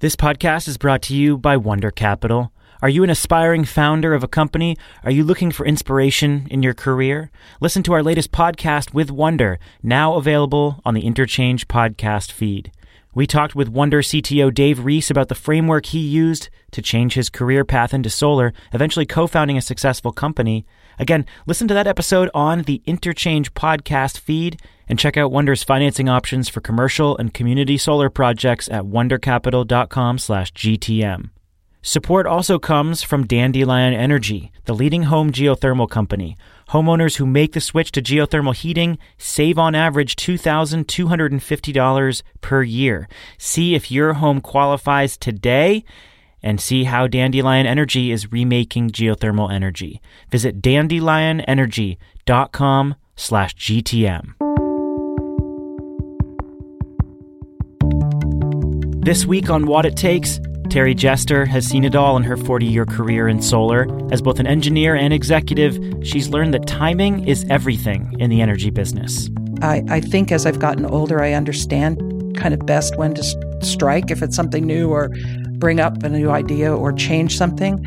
This podcast is brought to you by Wunder Capital. Are you an aspiring founder of a company? Are you looking for inspiration in your career? Listen to our latest podcast with Wunder, now available on the Interchange podcast feed. We talked with Wunder CTO Dave Reese about the framework he used to change his career path into solar, eventually co-founding a successful company. Again, listen to that episode on the Interchange podcast feed and check out Wunder's financing options for commercial and community solar projects at wundercapital.com/GTM. Support also comes from Dandelion Energy, the leading home geothermal company. Homeowners who make the switch to geothermal heating save on average $2,250 per year. See if your home qualifies today and see how Dandelion Energy is remaking geothermal energy. Visit dandelionenergy.com/GTM. This week on Watt It Takes, Terry Jester has seen it all in her 40-year career in solar. As both an engineer and executive, she's learned that timing is everything in the energy business. I think as I've gotten older, I understand kind of best when to strike, if it's something new or bring up a new idea or change something.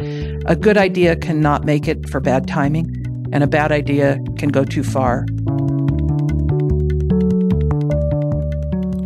A good idea cannot make it for bad timing, and a bad idea can go too far.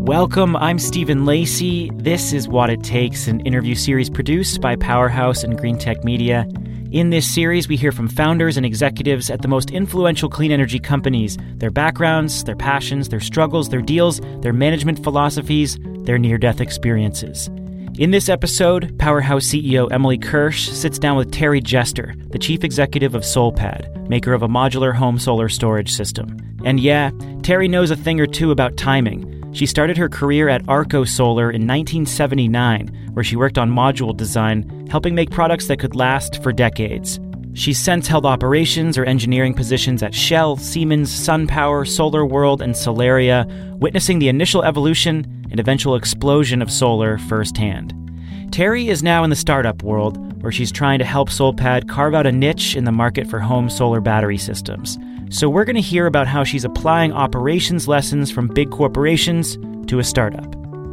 Welcome, I'm Stephen Lacey. This is What It Takes, an interview series produced by Powerhouse and Green Tech Media. In this series, we hear from founders and executives at the most influential clean energy companies, their backgrounds, their passions, their struggles, their deals, their management philosophies, their near-death experiences. In this episode, Powerhouse CEO Emily Kirsch sits down with Terry Jester, the chief executive of SolPad, maker of a modular home solar storage system. And yeah, Terry knows a thing or two about timing. She started her career at Arco Solar in 1979, where she worked on module design, helping make products that could last for decades. She's since held operations or engineering positions at Shell, Siemens, SunPower, SolarWorld, and Solaria, witnessing the initial evolution and eventual explosion of solar firsthand. Terry is now in the startup world, where she's trying to help SolPad carve out a niche in the market for home solar battery systems. So we're going to hear about how she's applying operations lessons from big corporations to a startup.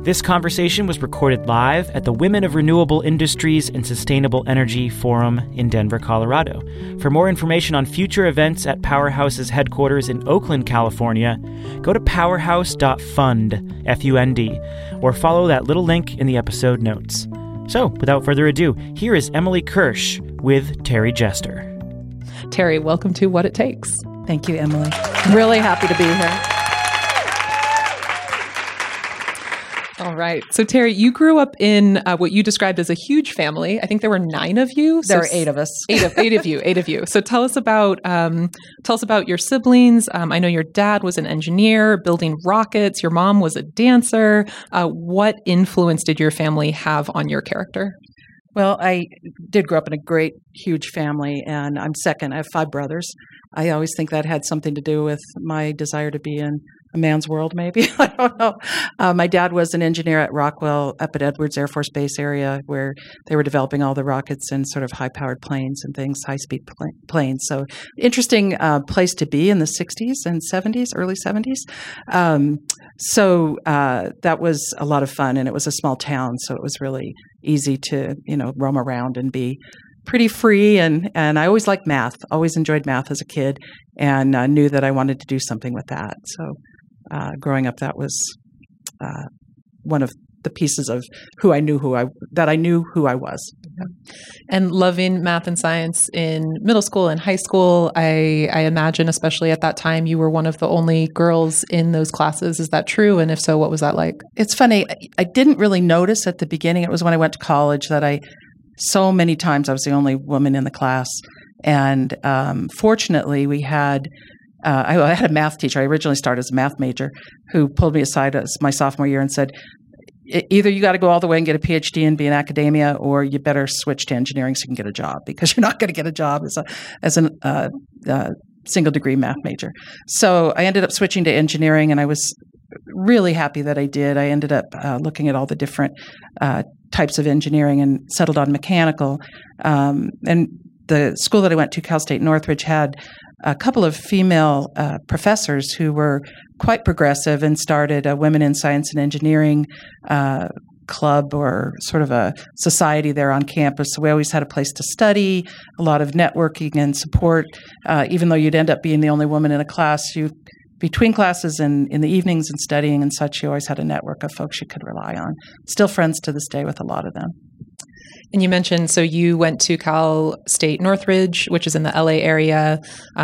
This conversation was recorded live at the Women of Renewable Industries and Sustainable Energy Forum in Denver, Colorado. For more information on future events at Powerhouse's headquarters in Oakland, California, go to powerhouse.fund, F-U-N-D, or follow that little link in the episode notes. So, without further ado, here is Emily Kirsch with Terry Jester. Terry, welcome to What It Takes. Thank you, Emily. I'm really happy to be here. All right. So, Terry, you grew up in what you described as a huge family. I think there were 9 of you. There were 8 of us. Eight of you. So tell us about your siblings. I know your dad was an engineer building rockets. Your mom was a dancer. What influence did your family have on your character? Well, I did grow up in a great, huge family, and I'm second. I have 5 brothers. I always think that had something to do with my desire to be in a man's world, maybe. I don't know. My dad was an engineer at Rockwell up at Edwards Air Force Base area, where they were developing all the rockets and sort of high-powered planes and things, high-speed planes. So interesting place to be in the 60s and 70s, early 70s. So that was a lot of fun, and it was a small town, so it was really easy to, roam around and be pretty free. And I always liked math, always enjoyed math as a kid, and knew that I wanted to do something with that. So growing up, that was one of the pieces of who I knew who I was. Yeah. And loving math and science in middle school and high school. I imagine, especially at that time, you were one of the only girls in those classes. Is that true? And if so, what was that like? It's funny. I didn't really notice at the beginning. It was when I went to college that so many times I was the only woman in the class. And fortunately, we had I had a math teacher. I originally started as a math major, who pulled me aside as my sophomore year and said, either you got to go all the way and get a PhD and be in academia, or you better switch to engineering so you can get a job, because you're not going to get a job as a single degree math major. So I ended up switching to engineering, and I was really happy that I did. I ended up looking at all the different types of engineering and settled on mechanical. And the school that I went to, Cal State Northridge, had a couple of female professors who were quite progressive and started a Women in Science and Engineering club or sort of a society there on campus. So we always had a place to study, a lot of networking and support. Even though you'd end up being the only woman in a class, you between classes and in the evenings and studying and such, you always had a network of folks you could rely on. Still friends to this day with a lot of them. And you mentioned, so you went to Cal State Northridge, which is in the LA area,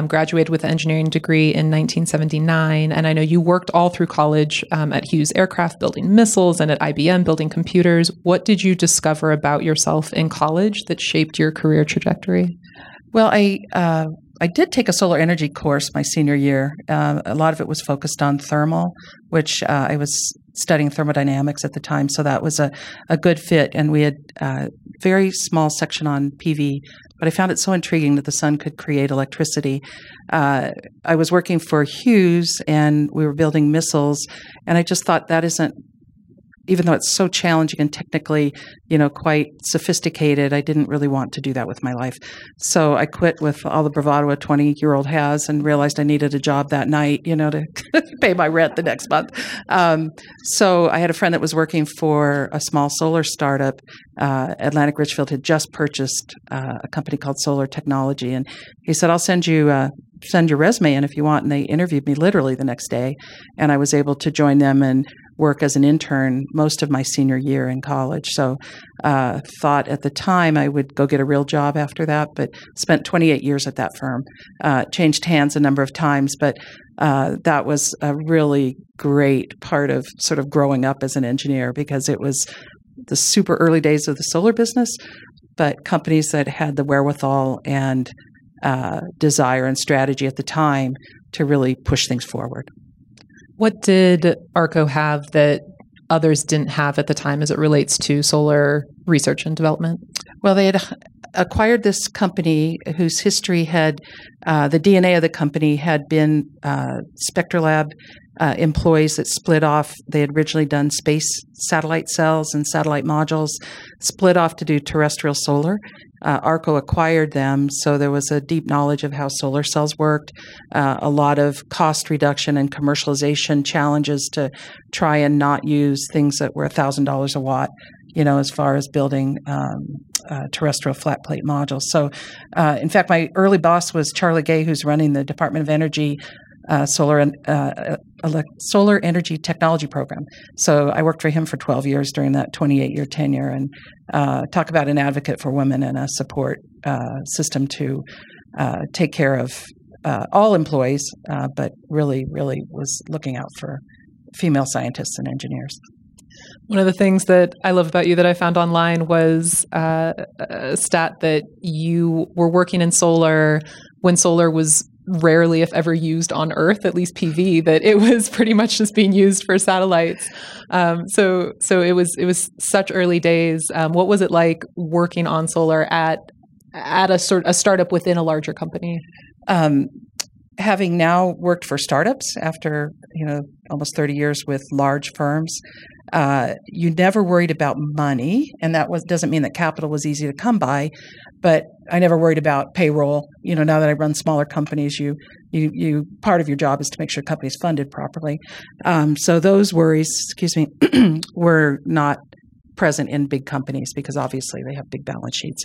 graduated with an engineering degree in 1979. And I know you worked all through college at Hughes Aircraft building missiles and at IBM building computers. What did you discover about yourself in college that shaped your career trajectory? Well, I did take a solar energy course my senior year. A lot of it was focused on thermal, which I was studying thermodynamics at the time. So that was a good fit. And we had a very small section on PV, but I found it so intriguing that the sun could create electricity. I was working for Hughes and we were building missiles. And I just thought that isn't, even though it's so challenging and technically, you know, quite sophisticated, I didn't really want to do that with my life. So I quit with all the bravado a 20-year-old has and realized I needed a job that night, you know, to pay my rent the next month. So I had a friend that was working for a small solar startup. Atlantic Richfield had just purchased a company called Solar Technology. And he said, I'll send your resume in if you want. And they interviewed me literally the next day. And I was able to join them and work as an intern most of my senior year in college. So thought at the time I would go get a real job after that, but spent 28 years at that firm. Changed hands a number of times, but that was a really great part of sort of growing up as an engineer because it was the super early days of the solar business, but companies that had the wherewithal and desire and strategy at the time to really push things forward. What did ARCO have that others didn't have at the time as it relates to solar research and development? Well, they had acquired this company whose history had, the DNA of the company had been Spectralab employees that split off. They had originally done space satellite cells and satellite modules, split off to do terrestrial solar. ARCO acquired them, so there was a deep knowledge of how solar cells worked, a lot of cost reduction and commercialization challenges to try and not use things that were $1,000 a watt, you know, as far as building terrestrial flat plate modules. So, in fact, my early boss was Charlie Gay, who's running the Department of Energy Solar Energy Technology Program. So I worked for him for 12 years during that 28-year tenure, and talk about an advocate for women and a support system to take care of all employees, but really, really was looking out for female scientists and engineers. One of the things that I love about you that I found online was a stat that you were working in solar when solar was rarely, if ever, used on Earth, at least PV, that it was pretty much just being used for satellites. So it was such early days. What was it like working on solar at a startup within a larger company? Having now worked for startups after, you know, almost 30 years with large firms, you never worried about money, and that doesn't mean that capital was easy to come by, but I never worried about payroll. You know, now that I run smaller companies, you part of your job is to make sure the company's funded properly. So those worries, were not present in big companies because obviously they have big balance sheets.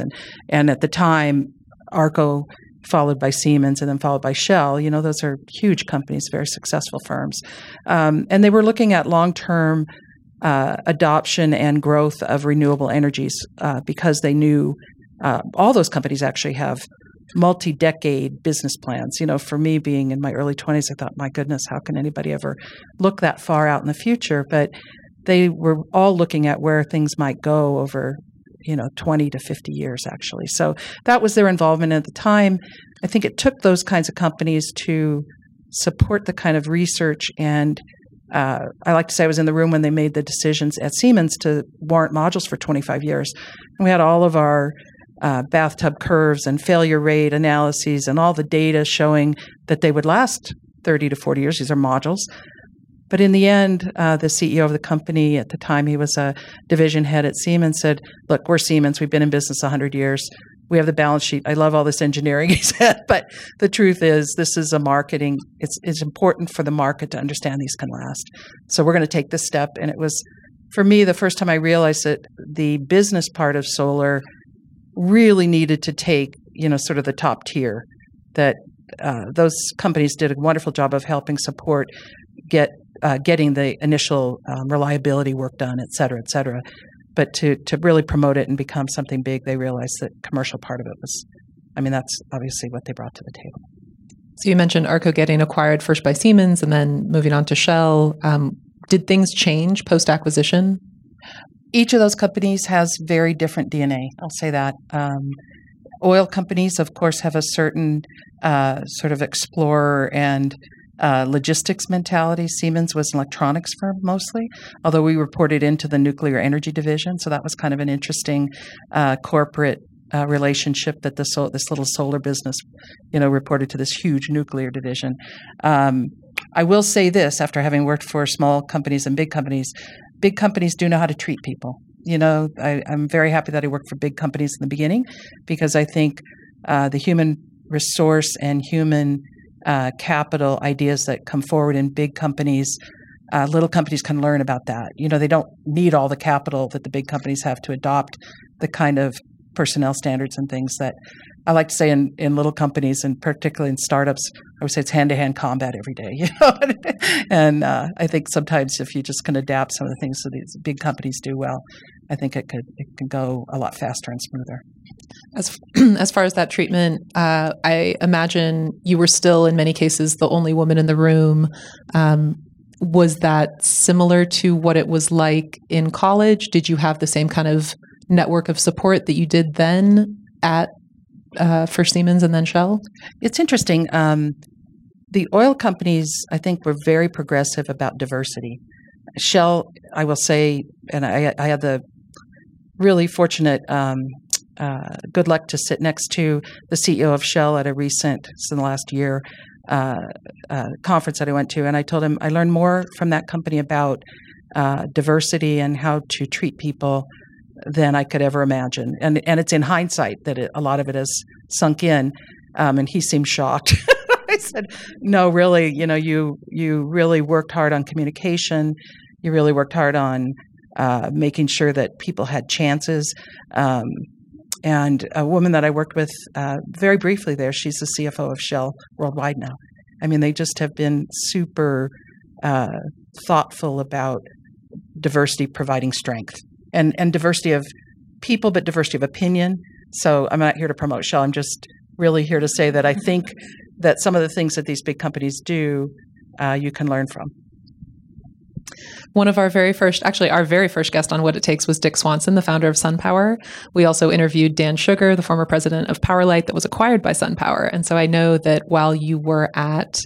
And at the time, ARCO, followed by Siemens and then followed by Shell, you know, those are huge companies, very successful firms. And they were looking at long-term adoption and growth of renewable energies because they knew all those companies actually have multi-decade business plans. You know, for me being in my early 20s, I thought, my goodness, how can anybody ever look that far out in the future? But they were all looking at where things might go over, you know, 20 to 50 years actually. So that was their involvement at the time. I think it took those kinds of companies to support the kind of research and I like to say I was in the room when they made the decisions at Siemens to warrant modules for 25 years. And we had all of our bathtub curves and failure rate analyses and all the data showing that they would last 30 to 40 years. These are modules. But in the end, the CEO of the company at the time, he was a division head at Siemens, said, look, we're Siemens. We've been in business 100 years. We have the balance sheet. I love all this engineering, he said, but the truth is this is a marketing. It's important for the market to understand these can last. So we're going to take this step. And it was for me, the first time I realized that the business part of solar really needed to take, you know, sort of the top tier, that those companies did a wonderful job of helping support getting the initial reliability work done, et cetera, et cetera. But to really promote it and become something big, they realized that commercial part of it was, I mean, that's obviously what they brought to the table. So you mentioned Arco getting acquired first by Siemens and then moving on to Shell. Did things change post-acquisition? Each of those companies has very different DNA. I'll say that. Oil companies, of course, have a certain sort of explorer and logistics mentality. Siemens was an electronics firm mostly, although we reported into the nuclear energy division. So that was kind of an interesting corporate relationship that this little solar business, you know, reported to this huge nuclear division. I will say this, after having worked for small companies and big companies do know how to treat people. You know, I'm very happy that I worked for big companies in the beginning, because I think the human resource and human capital ideas that come forward in big companies, little companies can learn about that. You know, they don't need all the capital that the big companies have to adopt the kind of personnel standards and things that I like to say in little companies, and particularly in startups, I would say it's hand-to-hand combat every day. You know, and I think sometimes if you just can adapt some of the things that these big companies do well, I think it could go a lot faster and smoother. As far as that treatment, I imagine you were still in many cases the only woman in the room. Was that similar to what it was like in college? Did you have the same kind of network of support that you did then at for Siemens and then Shell? It's interesting. The oil companies, I think, were very progressive about diversity. Shell, I will say, and I had the really fortunate good luck to sit next to the CEO of Shell at a recent, in the last year, conference that I went to. And I told him I learned more from that company about diversity and how to treat people than I could ever imagine. And it's in hindsight that a lot of it has sunk in. And he seemed shocked. I said, no, really, you know, you really worked hard on communication. You really worked hard on making sure that people had chances. And a woman that I worked with very briefly there, she's the CFO of Shell worldwide now. I mean, they just have been super thoughtful about diversity providing strength. And diversity of people, but diversity of opinion. So I'm not here to promote Shell. I'm just really here to say that I think that some of the things that these big companies do, you can learn from. One of our very first guest on What It Takes was Dick Swanson, the founder of SunPower. We also interviewed Dan Sugar, the former president of PowerLight that was acquired by SunPower. And so I know that while you were at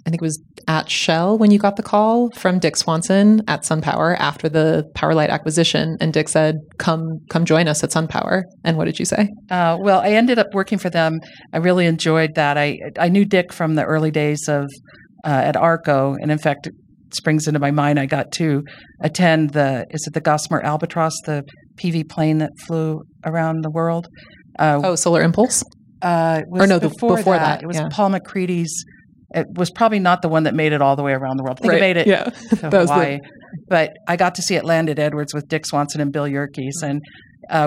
Shell when you got the call from Dick Swanson at SunPower after the PowerLight acquisition, and Dick said, come join us at SunPower. And what did you say? Well, I ended up working for them. I really enjoyed that. I knew Dick from the early days of at Arco. And in fact, springs into my mind, I got to attend the Gossamer Albatross, the PV plane that flew around the world? Solar Impulse? It was before that. It was Paul McCready's. It was probably not the one that made it all the way around the world. I think it made it to Hawaii. But I got to see it land at Edwards with Dick Swanson and Bill Yerkes, and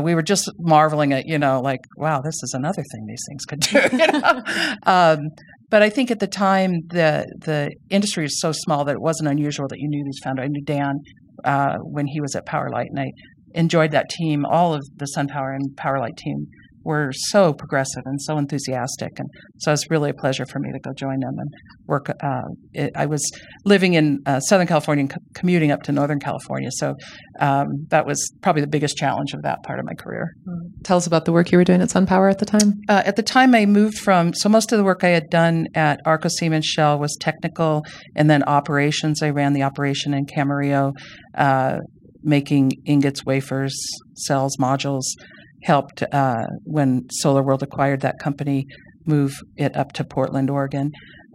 we were just marveling at, you know, like, wow, this is another thing these things could do. You know? But I think at the time, the industry was so small that it wasn't unusual that you knew these founders. I knew Dan when he was at PowerLight, and I enjoyed that team. All of the SunPower and PowerLight team were so progressive and so enthusiastic. And so it was really a pleasure for me to go join them and work. I was living in Southern California and commuting up to Northern California. So that was probably the biggest challenge of that part of my career. Tell us about the work you were doing at SunPower at the time. At the time I moved so most of the work I had done at Arco, Siemens, Shell was technical and then operations. I ran the operation in Camarillo, making ingots, wafers, cells, modules. Helped when SolarWorld acquired that company, move it up to Portland, Oregon.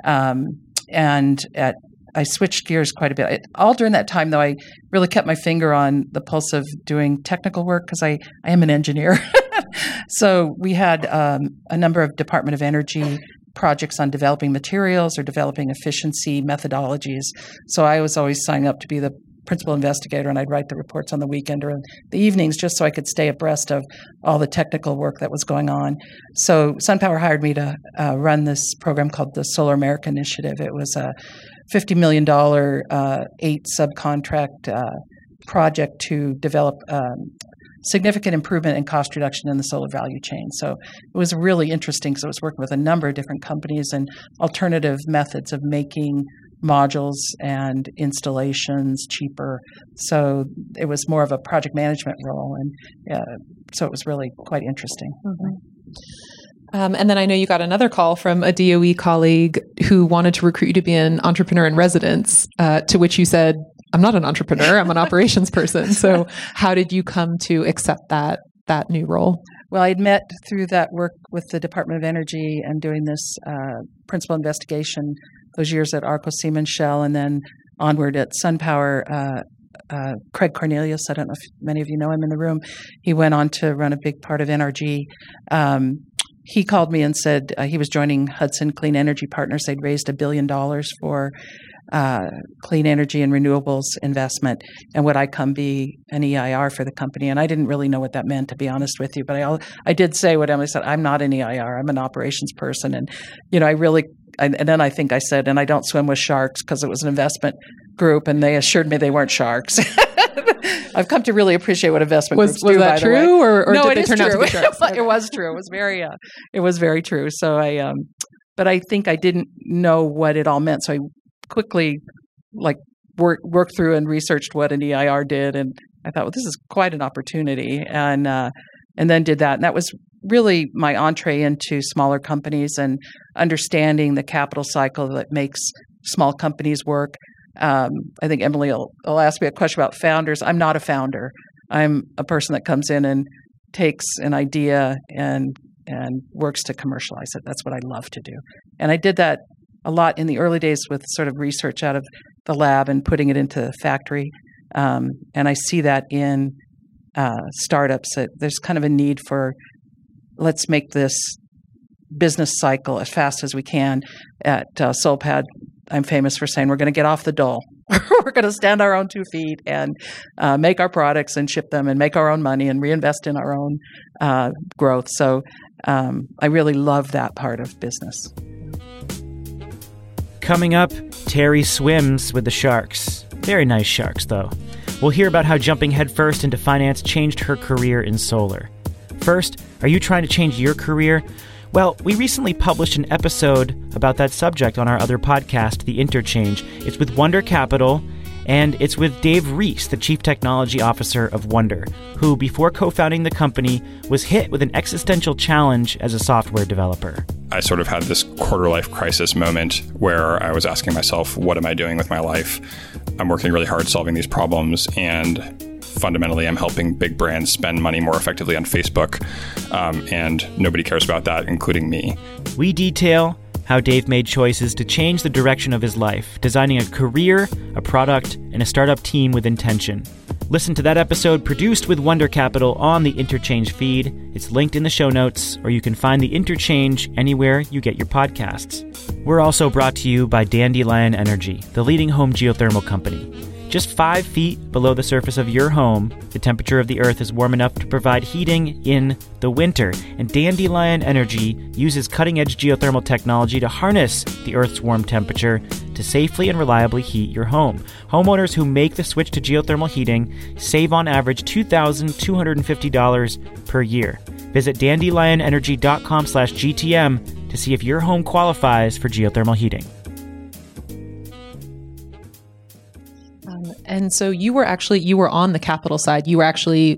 I switched gears quite a bit. All during that time, though, I really kept my finger on the pulse of doing technical work because I am an engineer. So we had a number of Department of Energy projects on developing materials or developing efficiency methodologies. So I was always signing up to be the principal investigator, and I'd write the reports on the weekend or in the evenings just so I could stay abreast of all the technical work that was going on. So SunPower hired me to run this program called the Solar America Initiative. It was a $50 million eight subcontract project to develop significant improvement and cost reduction in the solar value chain. So it was really interesting. So I was working with a number of different companies and alternative methods of making modules and installations cheaper. So it was more of a project management role. And so it was really quite interesting. Mm-hmm. And then I know you got another call from a DOE colleague who wanted to recruit you to be an entrepreneur in residence, to which you said, I'm not an entrepreneur, I'm an operations person. So how did you come to accept that new role? Well, I'd met through that work with the Department of Energy and doing this principal investigation, those years at Arco, Siemens, Shell, and then onward at SunPower. Craig Cornelius, I don't know if many of you know him in the room. He went on to run a big part of NRG. He called me and said he was joining Hudson Clean Energy Partners. They'd raised $1 billion for clean energy and renewables investment, and would I come be an EIR for the company? And I didn't really know what that meant, to be honest with you. But I did say what Emily said. I'm not an EIR. I'm an operations person, and I really. And then I think I said, and I don't swim with sharks, because it was an investment group, and they assured me they weren't sharks. I've come to really appreciate what investment groups do, by the way. Was that true, or no, did they turn out to be sharks? It was true. It was very true. So but I think I didn't know what it all meant. So I quickly worked through and researched what an EIR did, and I thought, well, this is quite an opportunity, and then did that, and that was really my entree into smaller companies and understanding the capital cycle that makes small companies work. I think Emily will ask me a question about founders. I'm not a founder. I'm a person that comes in and takes an idea and works to commercialize it. That's what I love to do. And I did that a lot in the early days with sort of research out of the lab and putting it into the factory. And I see that in startups. There's kind of a need for let's make this business cycle as fast as we can. At SolPad, I'm famous for saying we're going to get off the dole. We're going to stand our own 2 feet and make our products and ship them and make our own money and reinvest in our own growth. So I really love that part of business. Coming up, Terry swims with the sharks. Very nice sharks, though. We'll hear about how jumping headfirst into finance changed her career in solar. First, are you trying to change your career? Well, we recently published an episode about that subject on our other podcast, The Interchange. It's with Wunder Capital, and it's with Dave Reese, the Chief Technology Officer of Wunder, who, before co-founding the company, was hit with an existential challenge as a software developer. I sort of had this quarter-life crisis moment where I was asking myself, what am I doing with my life? I'm working really hard solving these problems, and fundamentally, I'm helping big brands spend money more effectively on Facebook, and nobody cares about that, including me. We detail how Dave made choices to change the direction of his life, designing a career, a product, and a startup team with intention. Listen to that episode produced with Wunder Capital on the Interchange feed. It's linked in the show notes, or you can find the Interchange anywhere you get your podcasts. We're also brought to you by Dandelion Energy, the leading home geothermal company. Just 5 feet below the surface of your home, the temperature of the earth is warm enough to provide heating in the winter. And Dandelion Energy uses cutting-edge geothermal technology to harness the earth's warm temperature to safely and reliably heat your home. Homeowners who make the switch to geothermal heating save on average $2,250 per year. Visit dandelionenergy.com/GTM to see if your home qualifies for geothermal heating. And so you were on the capital side. You were actually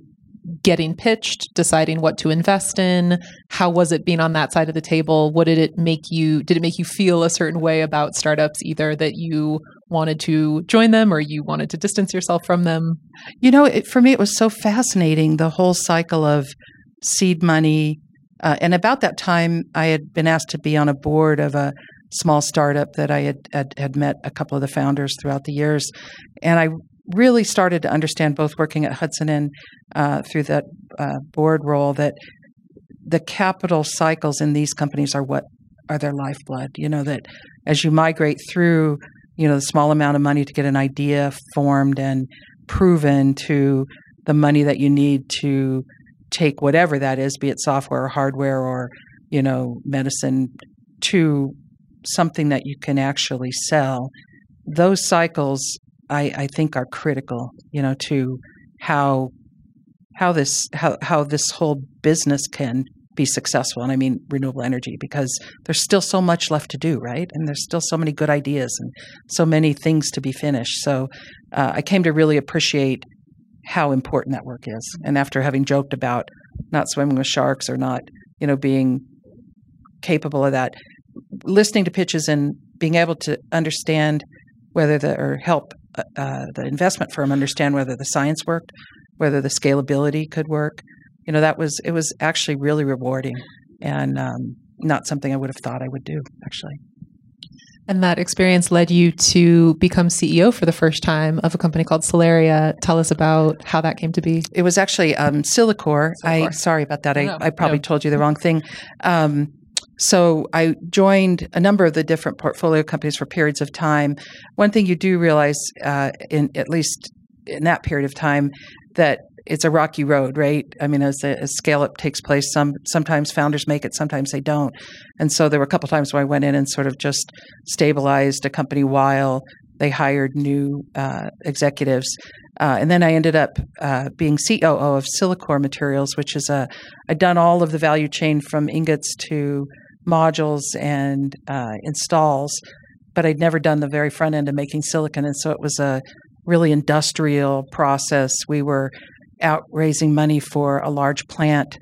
getting pitched, deciding what to invest in. How was it being on that side of the table? What did it make you? Did it make you feel a certain way about startups, either that you wanted to join them or you wanted to distance yourself from them? For me, it was so fascinating, the whole cycle of seed money. And about that time, I had been asked to be on a board of a small startup that I had met a couple of the founders throughout the years. And I really started to understand, both working at Hudson and through that board role, that the capital cycles in these companies are their lifeblood. That as you migrate through you know, the small amount of money to get an idea formed and proven to the money that you need to take whatever that is, be it software or hardware or, you know, medicine, to something that you can actually sell. Those cycles, I think, are critical, you know, to how this whole business can be successful. And I mean renewable energy, because there's still so much left to do, right? And there's still so many good ideas and so many things to be finished. So I came to really appreciate how important that work is. And after having joked about not swimming with sharks or not, you know, being capable of that, listening to pitches and being able to understand whether the investment firm understand whether the science worked, whether the scalability could work, you know, it was actually really rewarding, and not something I would have thought I would do, actually. And that experience led you to become CEO for the first time of a company called Solaria. Tell us about how that came to be. It was actually Silicor. Sorry about that. I probably told you the wrong thing. So I joined a number of the different portfolio companies for periods of time. One thing you do realize, at least in that period of time, that it's a rocky road, right? I mean, as scale-up takes place, sometimes founders make it, sometimes they don't. And so there were a couple of times where I went in and sort of just stabilized a company while they hired new executives. And then I ended up being COO of Silicor Materials, which is I'd done all of the value chain from ingots to modules and installs, but I'd never done the very front end of making silicon. And so it was a really industrial process. We were out raising money for a large plant.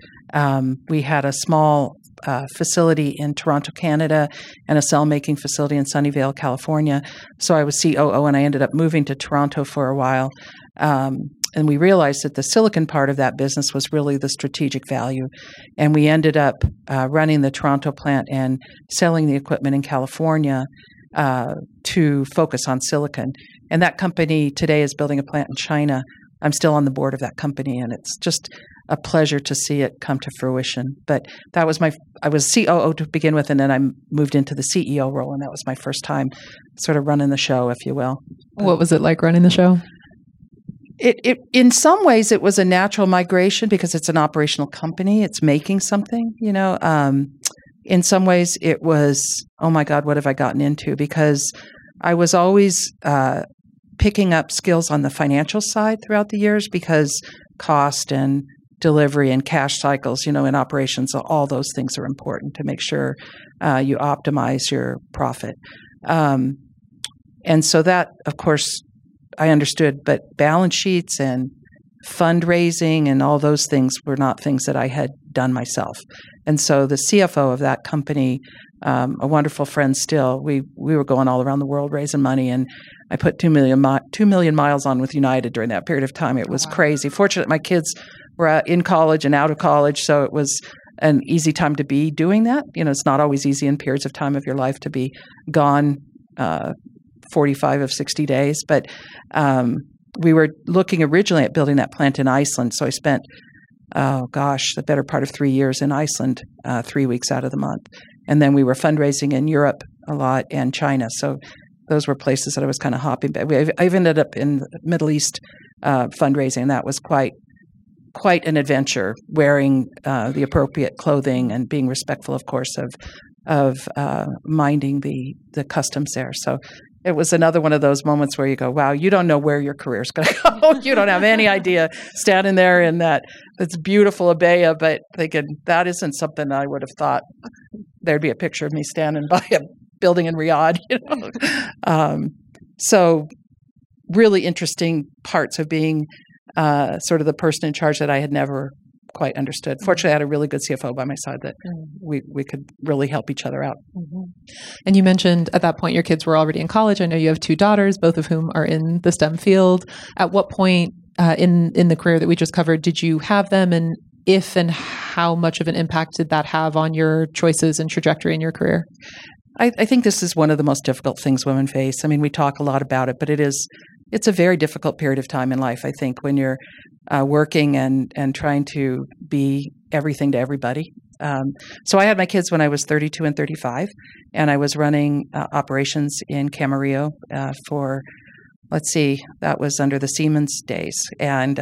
We had a small facility in Toronto, Canada, and a cell making facility in Sunnyvale, California. So I was COO, and I ended up moving to Toronto for a while. And we realized that the silicon part of that business was really the strategic value. And we ended up running the Toronto plant and selling the equipment in California to focus on silicon. And that company today is building a plant in China. I'm still on the board of that company, and it's just a pleasure to see it come to fruition. But that was I was COO to begin with, and then I moved into the CEO role, and that was my first time sort of running the show, if you will. What was it like running the show? It in some ways, it was a natural migration because it's an operational company. It's making something, you know. In some ways, it was, oh my God, what have I gotten into? Because I was always picking up skills on the financial side throughout the years, because cost and delivery and cash cycles, you know, in operations, all those things are important to make sure you optimize your profit. And so that, of course, I understood, but balance sheets and fundraising and all those things were not things that I had done myself. And so the CFO of that company, a wonderful friend still, we were going all around the world raising money, and I put 2 million miles on with United during that period of time. It was crazy. Fortunately, my kids were in college and out of college, so it was an easy time to be doing that. You know, it's not always easy in periods of time of your life to be gone 45 of 60 days. But we were looking originally at building that plant in Iceland, so I spent the better part of 3 years in Iceland, 3 weeks out of the month. And then we were fundraising in Europe a lot and China. So those were places that I was kind of hopping back. I've ended up in the Middle East fundraising. That was quite an adventure, wearing the appropriate clothing and being respectful, of course, of minding the customs there. So it was another one of those moments where you go, wow, you don't know where your career's going to go. You don't have any idea, standing there in that's beautiful abaya, but thinking that isn't something I would have thought. There'd be a picture of me standing by a building in Riyadh, you know. So really interesting parts of being sort of the person in charge that I had never quite understood. Fortunately, I had a really good CFO by my side that we could really help each other out. Mm-hmm. And you mentioned at that point your kids were already in college. I know you have two daughters, both of whom are in the STEM field. At what point in the career that we just covered did you have them, and if and how much of an impact did that have on your choices and trajectory in your career? I think this is one of the most difficult things women face. I mean, we talk a lot about it, but it's a very difficult period of time in life, I think, when you're working and trying to be everything to everybody, So I had my kids when I was 32 and 35, and I was running operations in Camarillo for, let's see, that was under the Siemens days. And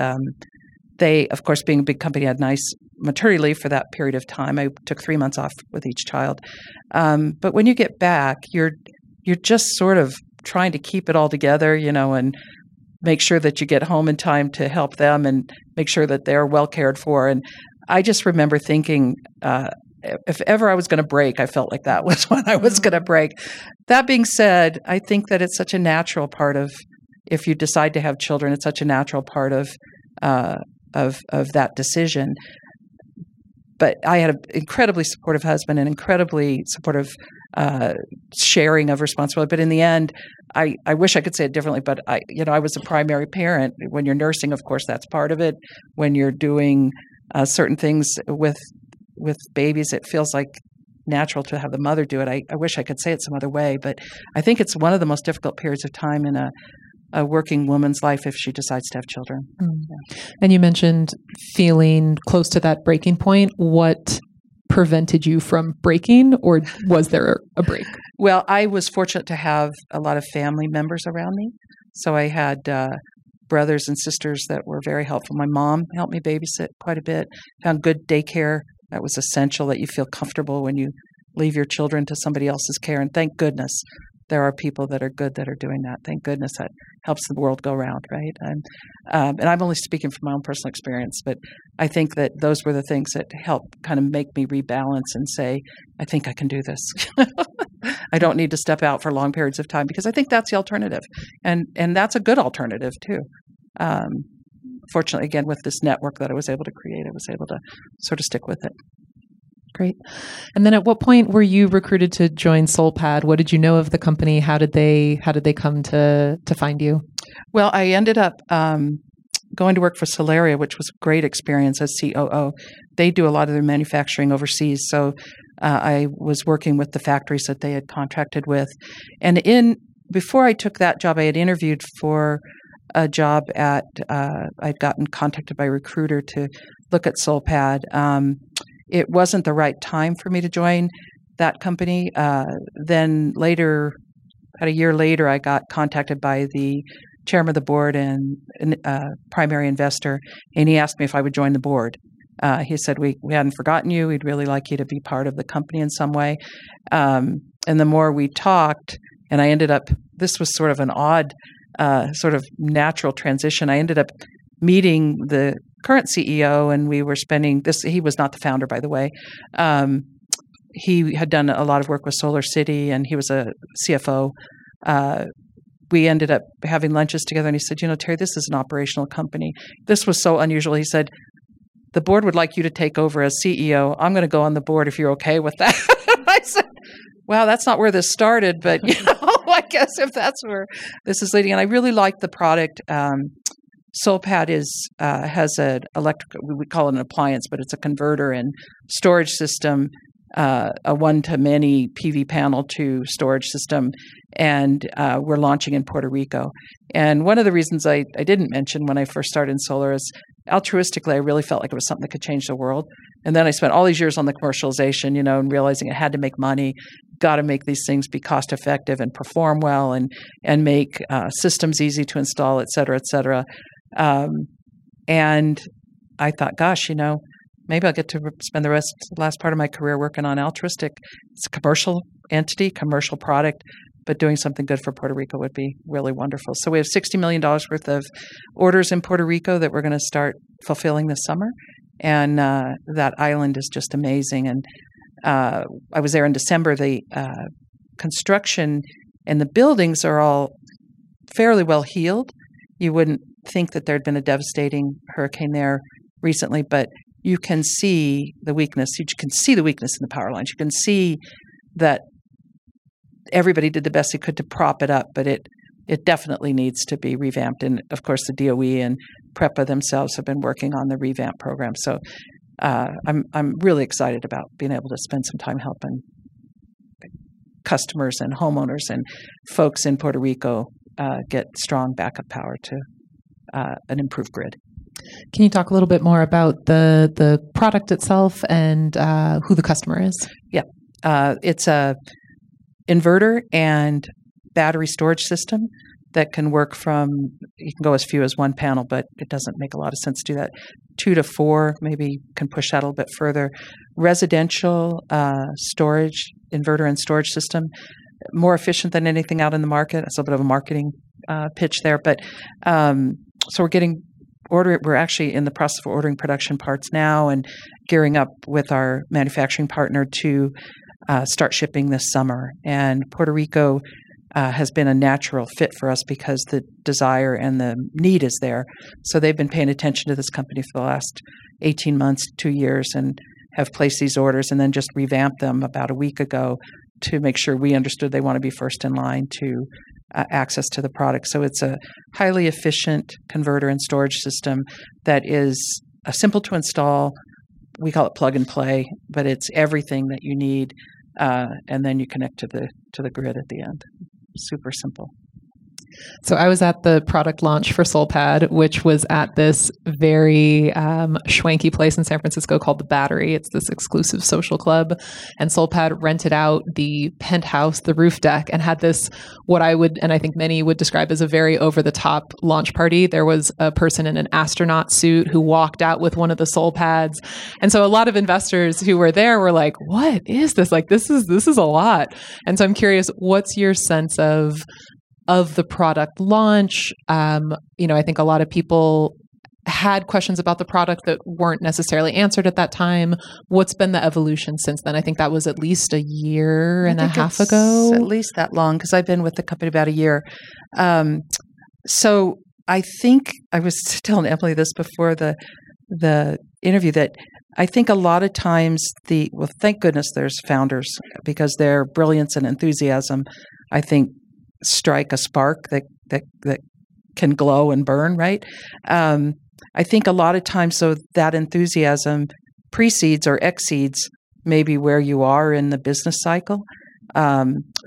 they, of course, being a big company, had nice maternity leave for that period of time. I took 3 months off with each child. But when you get back, you're just sort of trying to keep it all together, you know, and make sure that you get home in time to help them and make sure that they're well cared for. And I just remember thinking, if ever I was going to break, I felt like that was when I was going to break. That being said, I think that it's such a natural part of, if you decide to have children, it's such a natural part of that decision. But I had an incredibly supportive husband and incredibly supportive sharing of responsibility. But in the end, I wish I could say it differently, but I was the primary parent. When you're nursing, of course, that's part of it. When you're doing certain things with babies, it feels like natural to have the mother do it. I wish I could say it some other way, but I think it's one of the most difficult periods of time in a working woman's life if she decides to have children. Mm. Yeah. And you mentioned feeling close to that breaking point. What prevented you from breaking, or was there a break? Well, I was fortunate to have a lot of family members around me. So I had brothers and sisters that were very helpful. My mom helped me babysit quite a bit, found good daycare. That was essential, that you feel comfortable when you leave your children to somebody else's care. And thank goodness there are people that are good that are doing that. Thank goodness that helps the world go round, right? And I'm only speaking from my own personal experience, but I think that those were the things that helped kind of make me rebalance and say, I think I can do this. I don't need to step out for long periods of time, because I think that's the alternative. And that's a good alternative too. Fortunately, again, with this network that I was able to create, I was able to sort of stick with it. Great. And then at what point were you recruited to join SolPad? What did you know of the company? How did they come to find you? Well, I ended up going to work for Solaria, which was a great experience as COO. They do a lot of their manufacturing overseas. So I was working with the factories that they had contracted with. And before I took that job, I had interviewed for a job at, I'd gotten contacted by a recruiter to look at SolPad. It wasn't the right time for me to join that company. Then later, about a year later, I got contacted by the chairman of the board and primary investor, and he asked me if I would join the board. He said, we hadn't forgotten you. We'd really like you to be part of the company in some way. And the more we talked, and I ended up, this was sort of an odd sort of natural transition. I ended up meeting the current CEO, and we were spending this. He was not the founder, by the way. He had done a lot of work with SolarCity, and he was a CFO. We ended up having lunches together, and he said, Terry, this is an operational company. This was so unusual. He said, the board would like you to take over as CEO. I'm going to go on the board if you're okay with that. I said, wow, that's not where this started, but I guess if that's where this is leading. And I really liked the product. SolPad has an electric, we would call it an appliance, but it's a converter and storage system, a one-to-many PV panel to storage system, and we're launching in Puerto Rico. And one of the reasons I didn't mention when I first started in solar is altruistically I really felt like it was something that could change the world. And then I spent all these years on the commercialization, and realizing it had to make money, got to make these things be cost effective and perform well and make systems easy to install, et cetera, et cetera. And I thought, gosh, maybe I'll get to spend the last part of my career working on altruistic. It's a commercial entity, commercial product, but doing something good for Puerto Rico would be really wonderful. So we have $60 million worth of orders in Puerto Rico that we're going to start fulfilling this summer. And that island is just amazing. And I was there in December. The construction and the buildings are all fairly well healed. You wouldn't think that there had been a devastating hurricane there recently, but you can see the weakness. You can see the weakness in the power lines. You can see that everybody did the best they could to prop it up, but it definitely needs to be revamped. And, of course, the DOE and PREPA themselves have been working on the revamp program. So I'm really excited about being able to spend some time helping customers and homeowners and folks in Puerto Rico get strong backup power to an improved grid. Can you talk a little bit more about the product itself and who the customer is? Yeah. It's a inverter and battery storage system that can work from, you can go as few as one panel, but it doesn't make a lot of sense to do that. 2 to 4, maybe can push that a little bit further. Residential storage, inverter and storage system, more efficient than anything out in the market. That's a bit of a marketing pitch there. But so we're getting we're actually in the process of ordering production parts now and gearing up with our manufacturing partner to start shipping this summer. And Puerto Rico has been a natural fit for us because the desire and the need is there. So they've been paying attention to this company for the last 18 months, 2 years, and have placed these orders and then just revamped them about a week ago to make sure we understood they want to be first in line to access to the product. So it's a highly efficient converter and storage system that is simple to install. We call it plug and play, but it's everything that you need, and then you connect to the grid at the end. Super simple. So I was at the product launch for SolPad, which was at this very schwanky place in San Francisco called The Battery. It's this exclusive social club. And SolPad rented out the penthouse, the roof deck, and had this, what I would, and I think many would describe as a very over-the-top launch party. There was a person in an astronaut suit who walked out with one of the SolPads. And so a lot of investors who were there were like, what is this? Like, this is a lot. And so I'm curious, what's your sense of the product launch? I think a lot of people had questions about the product that weren't necessarily answered at that time. What's been the evolution since then? I think that was at least a year and a half ago. At least that long, because I've been with the company about a year. So I think I was telling Emily this before the interview that I think a lot of times thank goodness there's founders, because their brilliance and enthusiasm, I think, strike a spark that can glow and burn, right? I think a lot of times, so that enthusiasm precedes or exceeds maybe where you are in the business cycle.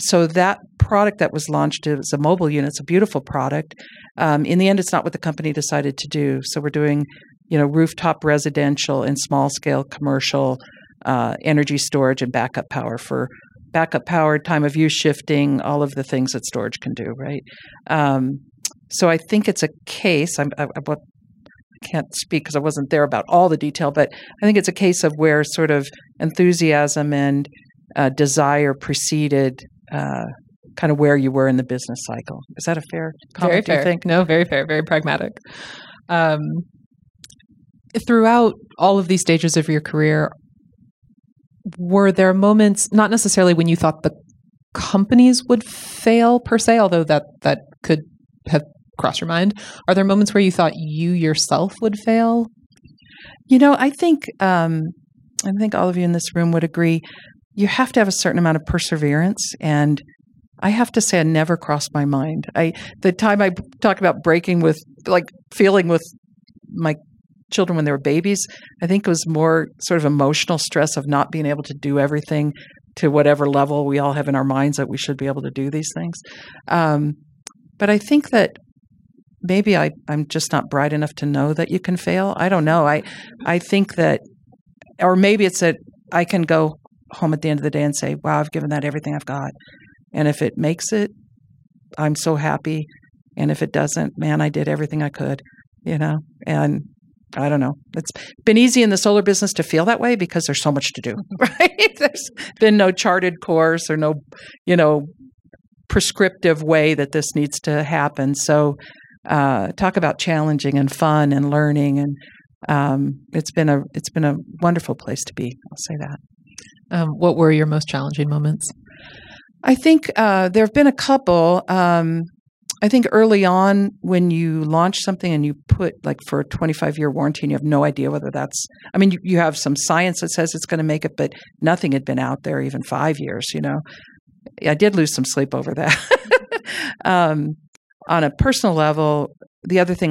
So that product that was launched as a mobile unit, it's a beautiful product. In the end, it's not what the company decided to do. So we're doing, rooftop residential and small scale commercial energy storage and backup power for backup power, time of use shifting, all of the things that storage can do, right? So I think it's a case. I can't speak because I wasn't there about all the detail, but I think it's a case of where sort of enthusiasm and desire preceded kind of where you were in the business cycle. Is that a fair comment? Very fair. Think? No, very fair, very pragmatic. Throughout all of these stages of your career, were there moments, not necessarily when you thought the companies would fail per se, although that could have crossed your mind, are there moments where you thought you yourself would fail? I think all of you in this room would agree, you have to have a certain amount of perseverance. And I have to say, I never crossed my mind. The time I talk about breaking with, like feeling with my children when they were babies, I think it was more sort of emotional stress of not being able to do everything to whatever level we all have in our minds that we should be able to do these things. But I think that maybe I'm just not bright enough to know that you can fail. I don't know. I think that, or maybe it's that I can go home at the end of the day and say, wow, I've given that everything I've got. And if it makes it, I'm so happy. And if it doesn't, man, I did everything I could, and I don't know. It's been easy in the solar business to feel that way because there's so much to do, right? There's been no charted course or no, prescriptive way that this needs to happen. So talk about challenging and fun and learning, and it's been a wonderful place to be. I'll say that. What were your most challenging moments? I think there have been a couple. I think early on when you launch something and you put like for a 25-year warranty and you have no idea whether that's – I mean, you have some science that says it's going to make it, but nothing had been out there even 5 years, I did lose some sleep over that. On a personal level, the other thing,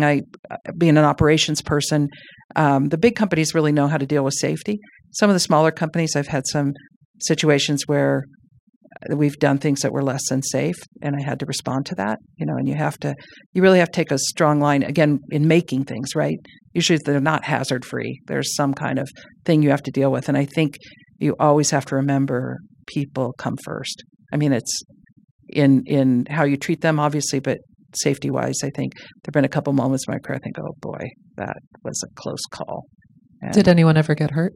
being an operations person, the big companies really know how to deal with safety. Some of the smaller companies, I've had some situations where We've done things that were less than safe, and I had to respond to that, you know, and you really have to take a strong line, again, in making things, right? Usually they're not hazard-free. There's some kind of thing you have to deal with, and I think you always have to remember people come first. I mean, it's in how you treat them, obviously, but safety-wise, I think there have been a couple moments in my career I think, oh, boy, that was a close call. And did anyone ever get hurt?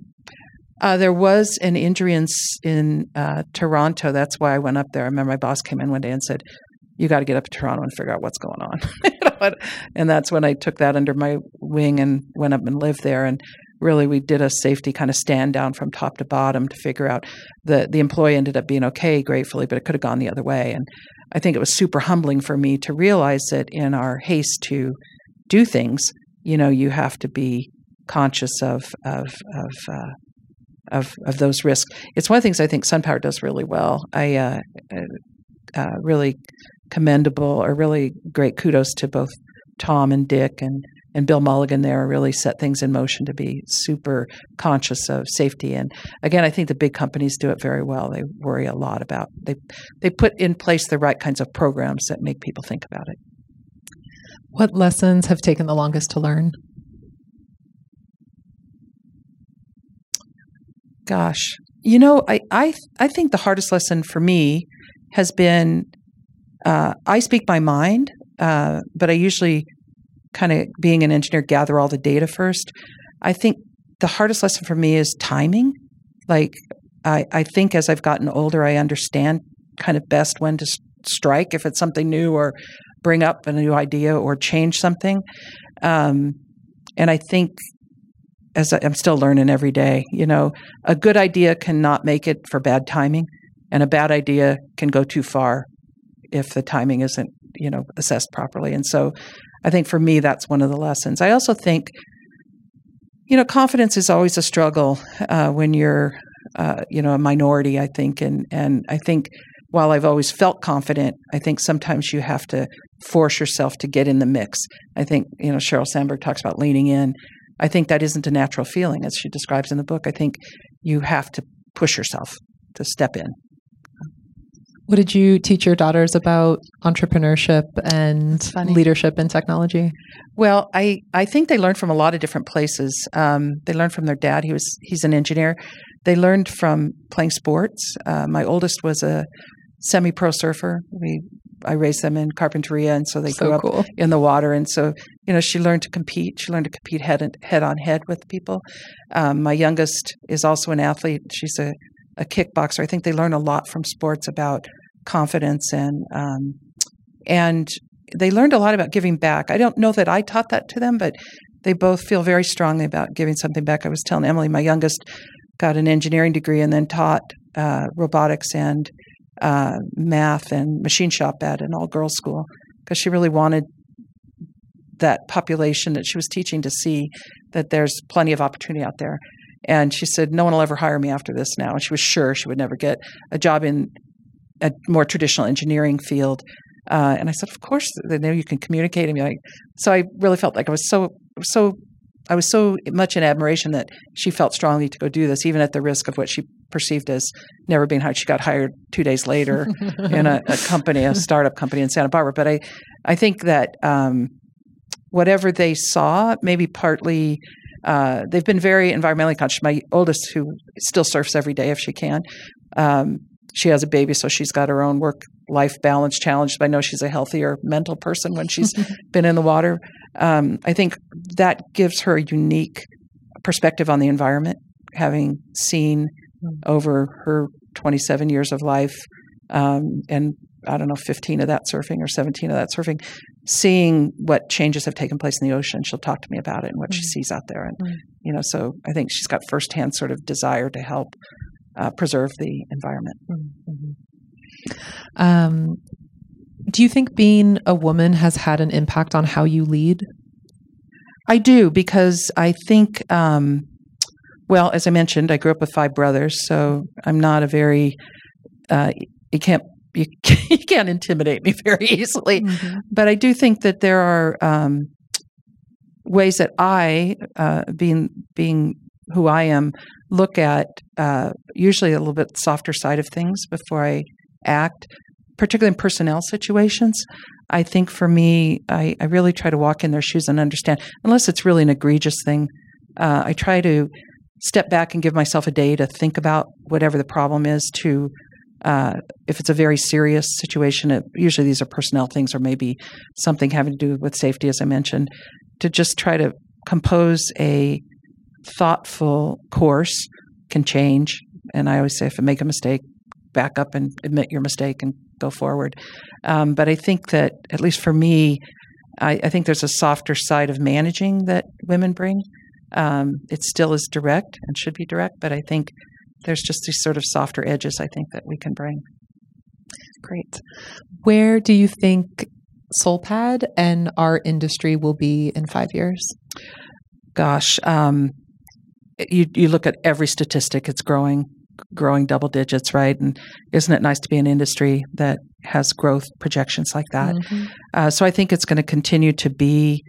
There was an injury in Toronto. That's why I went up there. I remember my boss came in one day and said, you got to get up to Toronto and figure out what's going on. And that's when I took that under my wing and went up and lived there. And really, we did a safety kind of stand down from top to bottom to figure out. The employee ended up being okay, gratefully, but it could have gone the other way. And I think it was super humbling for me to realize that in our haste to do things, you know, you have to be conscious of those risks. It's one of the things I think SunPower does really well. I really commendable or really great kudos to both Tom and Dick and Bill Mulligan there, really set things in motion to be super conscious of safety. And again, I think the big companies do it very well. They worry a lot about, they put in place the right kinds of programs that make people think about it. What lessons have taken the longest to learn? Gosh, you know, I think the hardest lesson for me has been, I speak my mind, but I usually kind of, being an engineer, gather all the data first. I think the hardest lesson for me is timing. Like, I think as I've gotten older, I understand kind of best when to strike, if it's something new or bring up a new idea or change something. And I think, as I'm still learning every day, you know, a good idea cannot make it for bad timing, and a bad idea can go too far if the timing isn't, you know, assessed properly. And so I think for me, that's one of the lessons. I also think, you know, confidence is always a struggle when you're, you know, a minority, I think. And I think while I've always felt confident, I think sometimes you have to force yourself to get in the mix. I think, you know, Sheryl Sandberg talks about leaning in. I think that isn't a natural feeling, as she describes in the book. I think you have to push yourself to step in. What did you teach your daughters about entrepreneurship and leadership in technology? Well, I think they learned from a lot of different places. They learned from their dad. He's an engineer. They learned from playing sports. My oldest was a semi-pro surfer. I raised them in Carpinteria, and so they grew up in the water. And so, you know, she learned to compete. She learned to compete head on head with people. My youngest is also an athlete. She's a kickboxer. I think they learn a lot from sports about confidence, and they learned a lot about giving back. I don't know that I taught that to them, but they both feel very strongly about giving something back. I was telling Emily, my youngest got an engineering degree and then taught robotics and math and machine shop at an all-girls school, because she really wanted that population that she was teaching to see that there's plenty of opportunity out there. And she said, no one will ever hire me after this now. And she was sure she would never get a job in a more traditional engineering field. And I said, of course, they know you can communicate. And so I really felt like I was so much in admiration that she felt strongly to go do this, even at the risk of what she perceived as never being hired. She got hired 2 days later in a company, a startup company in Santa Barbara. But I think that whatever they saw, maybe partly they've been very environmentally conscious. My oldest, who still surfs every day if she can, she has a baby, so she's got her own work-life balance challenge. I know she's a healthier mental person when she's been in the water. I think that gives her a unique perspective on the environment, having seen over her 27 years of life, and I don't know, 15 of that surfing or 17 of that surfing, seeing what changes have taken place in the ocean. She'll talk to me about it and what she sees out there. And, you know, so I think she's got firsthand sort of desire to help preserve the environment. Mm-hmm. Do you think being a woman has had an impact on how you lead? I do, because I think, well, as I mentioned, I grew up with 5 brothers, so I'm not a very, you can't intimidate me very easily. Mm-hmm. But I do think that there are ways that I, being who I am, look at usually a little bit softer side of things before I act, particularly in personnel situations. I think for me, I really try to walk in their shoes and understand, unless it's really an egregious thing. I try to step back and give myself a day to think about whatever the problem is, to if it's a very serious situation, usually these are personnel things or maybe something having to do with safety, as I mentioned, to just try to compose a thoughtful course. Can change. And I always say, if you make a mistake, back up and admit your mistake and go forward. But I think that, at least for me, I think there's a softer side of managing that women bring. It still is direct and should be direct, but I think there's just these sort of softer edges, I think, that we can bring. Great. Where do you think SolPad and our industry will be in 5 years? Gosh, you look at every statistic, it's growing double digits, right? And isn't it nice to be an industry that has growth projections like that? Mm-hmm. So I think it's going to continue to be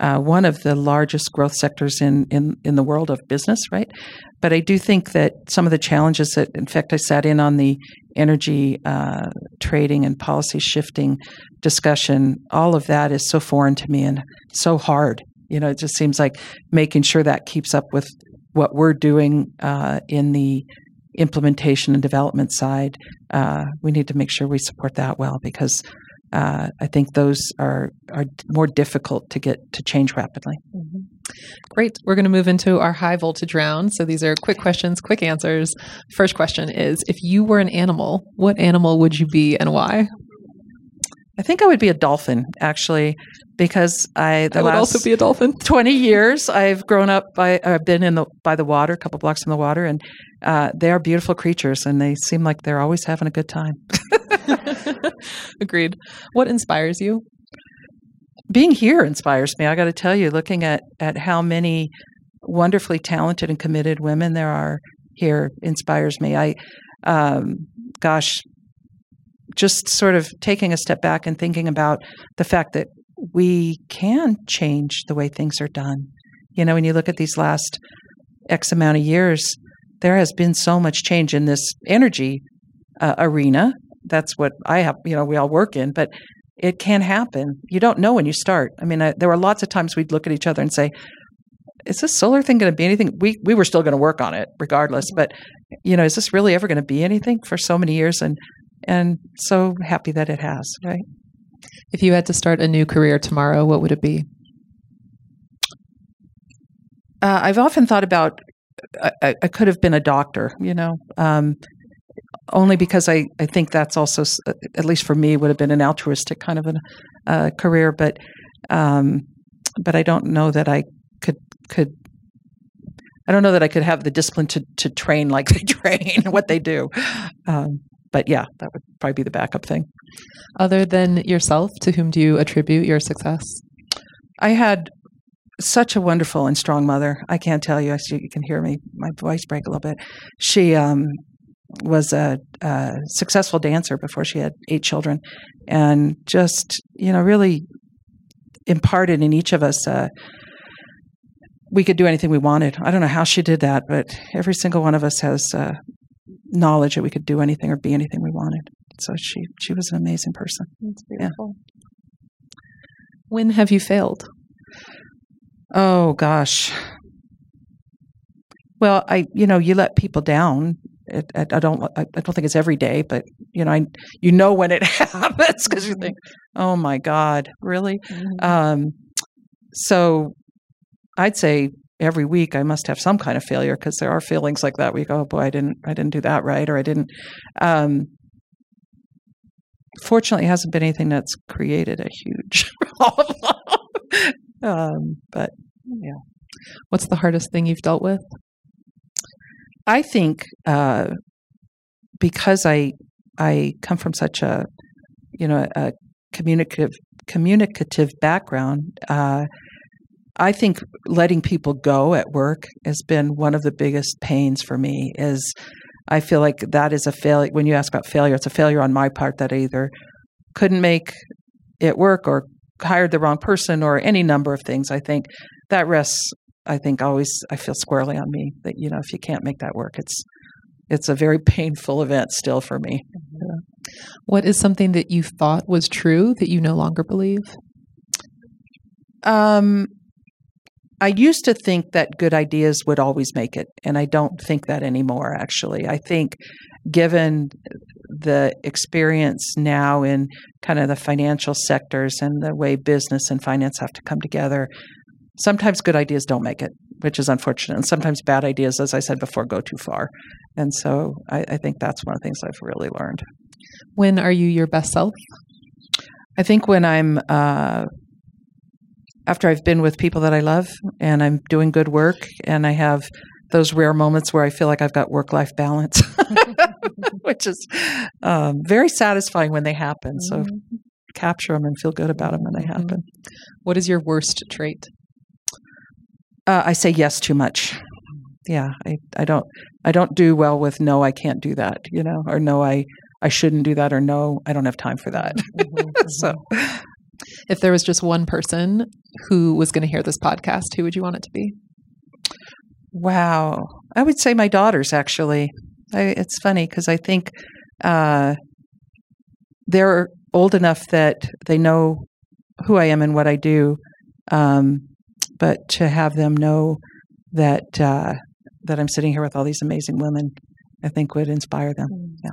one of the largest growth sectors in the world of business, right? But I do think that some of the challenges that, in fact, I sat in on the energy trading and policy shifting discussion, all of that is so foreign to me and so hard. You know, it just seems like making sure that keeps up with what we're doing in the implementation and development side. We need to make sure we support that well, because I think those are more difficult to get to change rapidly. Mm-hmm. Great. We're going to move into our high voltage round. So these are quick questions, quick answers. First question is, if you were an animal, what animal would you be and why? I think I would be a dolphin, actually, because I would also be a dolphin. 20 years I've grown up by the water, a couple blocks from the water, and they are beautiful creatures, and they seem like they're always having a good time. Agreed. What inspires you? Being here inspires me. I got to tell you, looking at how many wonderfully talented and committed women there are here inspires me. Just sort of taking a step back and thinking about the fact that we can change the way things are done. You know, when you look at these last X amount of years, there has been so much change in this energy arena. That's what we all work in, but it can happen. You don't know when you start. I mean, there were lots of times we'd look at each other and say, is this solar thing going to be anything? We were still going to work on it regardless, but, you know, is this really ever going to be anything for so many years? And so happy that it has, right? If you had to start a new career tomorrow, what would it be? I've often thought about, I could have been a doctor, you know, only because I think that's also, at least for me, would have been an altruistic kind of a career. But I don't know that I could. I don't know that I could have the discipline to train like they train what they do. But yeah, that would probably be the backup thing. Other than yourself, to whom do you attribute your success? I had such a wonderful and strong mother. I can't tell you. You can hear me. My voice break a little bit. She was a successful dancer before she had 8 children, and just, you know, really imparted in each of us we could do anything we wanted. I don't know how she did that, but every single one of us has knowledge that we could do anything or be anything we wanted. So she was an amazing person. That's beautiful. Yeah. When have you failed? Oh gosh. Well, you let people down. I don't think it's every day, but you know, when it happens, because you think, oh my God, really? Mm-hmm. So I'd say every week I must have some kind of failure, because there are feelings like that. We go, oh boy, I didn't do that right, or I didn't. Fortunately, it hasn't been anything that's created a huge problem. But yeah. What's the hardest thing you've dealt with? I think because I come from such a, you know, a communicative background. I think letting people go at work has been one of the biggest pains for me. Is I feel like that is a failure. When you ask about failure, it's a failure on my part that I either couldn't make it work or hired the wrong person or any number of things. I think that rests, I feel squarely on me, that, you know, if you can't make that work, it's a very painful event still for me. Yeah. What is something that you thought was true that you no longer believe? I used to think that good ideas would always make it, and I don't think that anymore, actually. I think given the experience now in kind of the financial sectors and the way business and finance have to come together, sometimes good ideas don't make it, which is unfortunate. And sometimes bad ideas, as I said before, go too far. And so I think that's one of the things I've really learned. When are you your best self? I think when I'm after I've been with people that I love and I'm doing good work and I have those rare moments where I feel like I've got work-life balance, which is very satisfying when they happen. So capture them and feel good about them when they happen. What is your worst trait? I say yes too much. Yeah, I don't do well with no, I can't do that, you know, or no, I shouldn't do that, or no, I don't have time for that. So if there was just one person who was going to hear this podcast, who would you want it to be? Wow. I would say my daughters, actually. It's funny because I think they're old enough that they know who I am and what I do, but to have them know that that I'm sitting here with all these amazing women, I think would inspire them. Yeah.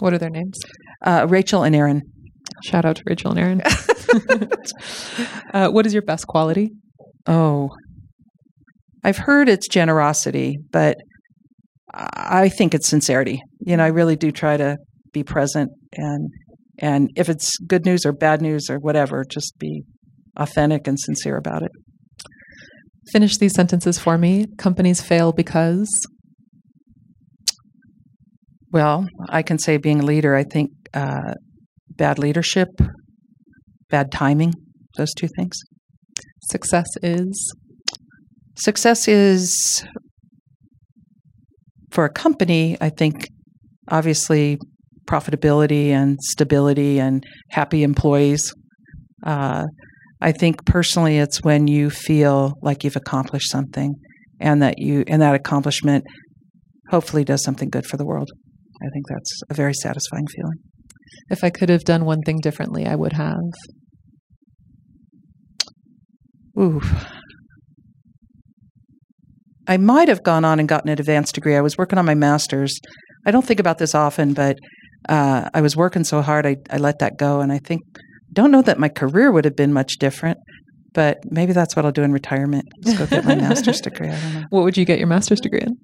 What are their names? Rachel and Erin. Shout out to Rachel and Erin. What is your best quality? Oh, I've heard it's generosity, but I think it's sincerity. You know, I really do try to be present, and if it's good news or bad news or whatever, just be authentic and sincere about it. Finish these sentences for me. Companies fail because? Well, I can say being a leader, I think bad leadership, bad timing, those two things. Success is? Success is, for a company, I think, obviously, profitability and stability and happy employees. I think personally, it's when you feel like you've accomplished something and that accomplishment hopefully does something good for the world. I think that's a very satisfying feeling. If I could have done one thing differently, I would have. Ooh. I might have gone on and gotten an advanced degree. I was working on my master's. I don't think about this often, but I was working so hard, I let that go. And I think, don't know that my career would have been much different, but maybe that's what I'll do in retirement. Just go get my master's degree. I don't know. What would you get your master's degree in?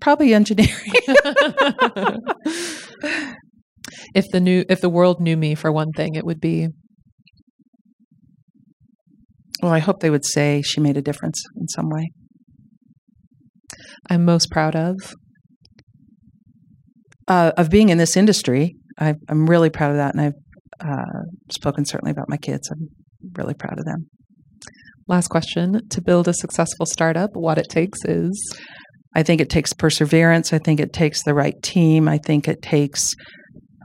Probably engineering. If the world knew me for one thing, it would be? Well, I hope they would say she made a difference in some way. I'm most proud of being in this industry. I'm really proud of that, and I've spoken certainly about my kids. I'm really proud of them. Last question. To build a successful startup, what it takes is? I think it takes perseverance. I think it takes the right team. I think it takes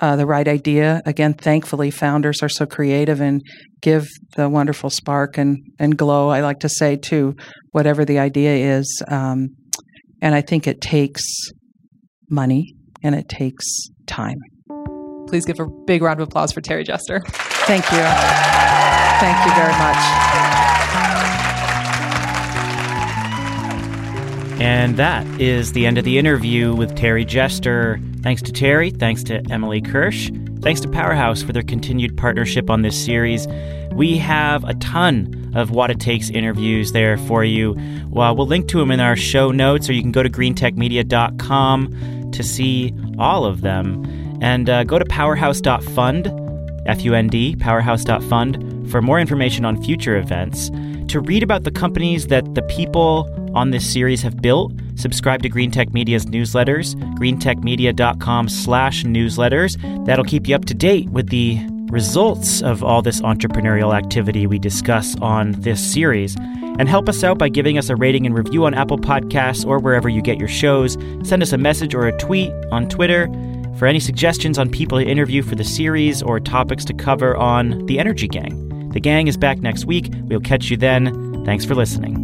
the right idea. Again, thankfully, founders are so creative and give the wonderful spark and glow, I like to say, to whatever the idea is. And I think it takes money and it takes time. Please give a big round of applause for Terry Jester. Thank you. Thank you very much. And that is the end of the interview with Terry Jester. Thanks to Terry. Thanks to Emily Kirsch. Thanks to Powerhouse for their continued partnership on this series. We have a ton of What It Takes interviews there for you. Well, we'll link to them in our show notes, or you can go to greentechmedia.com to see all of them. And go to powerhouse.fund, F-U-N-D, powerhouse.fund, for more information on future events. To read about the companies that the people on this series have built, subscribe to Green Tech Media's newsletters, greentechmedia.com/newsletters. That'll keep you up to date with the results of all this entrepreneurial activity we discuss on this series. And help us out by giving us a rating and review on Apple Podcasts or wherever you get your shows. Send us a message or a tweet on Twitter for any suggestions on people to interview for the series or topics to cover on The Energy Gang. The gang is back next week. We'll catch you then. Thanks for listening.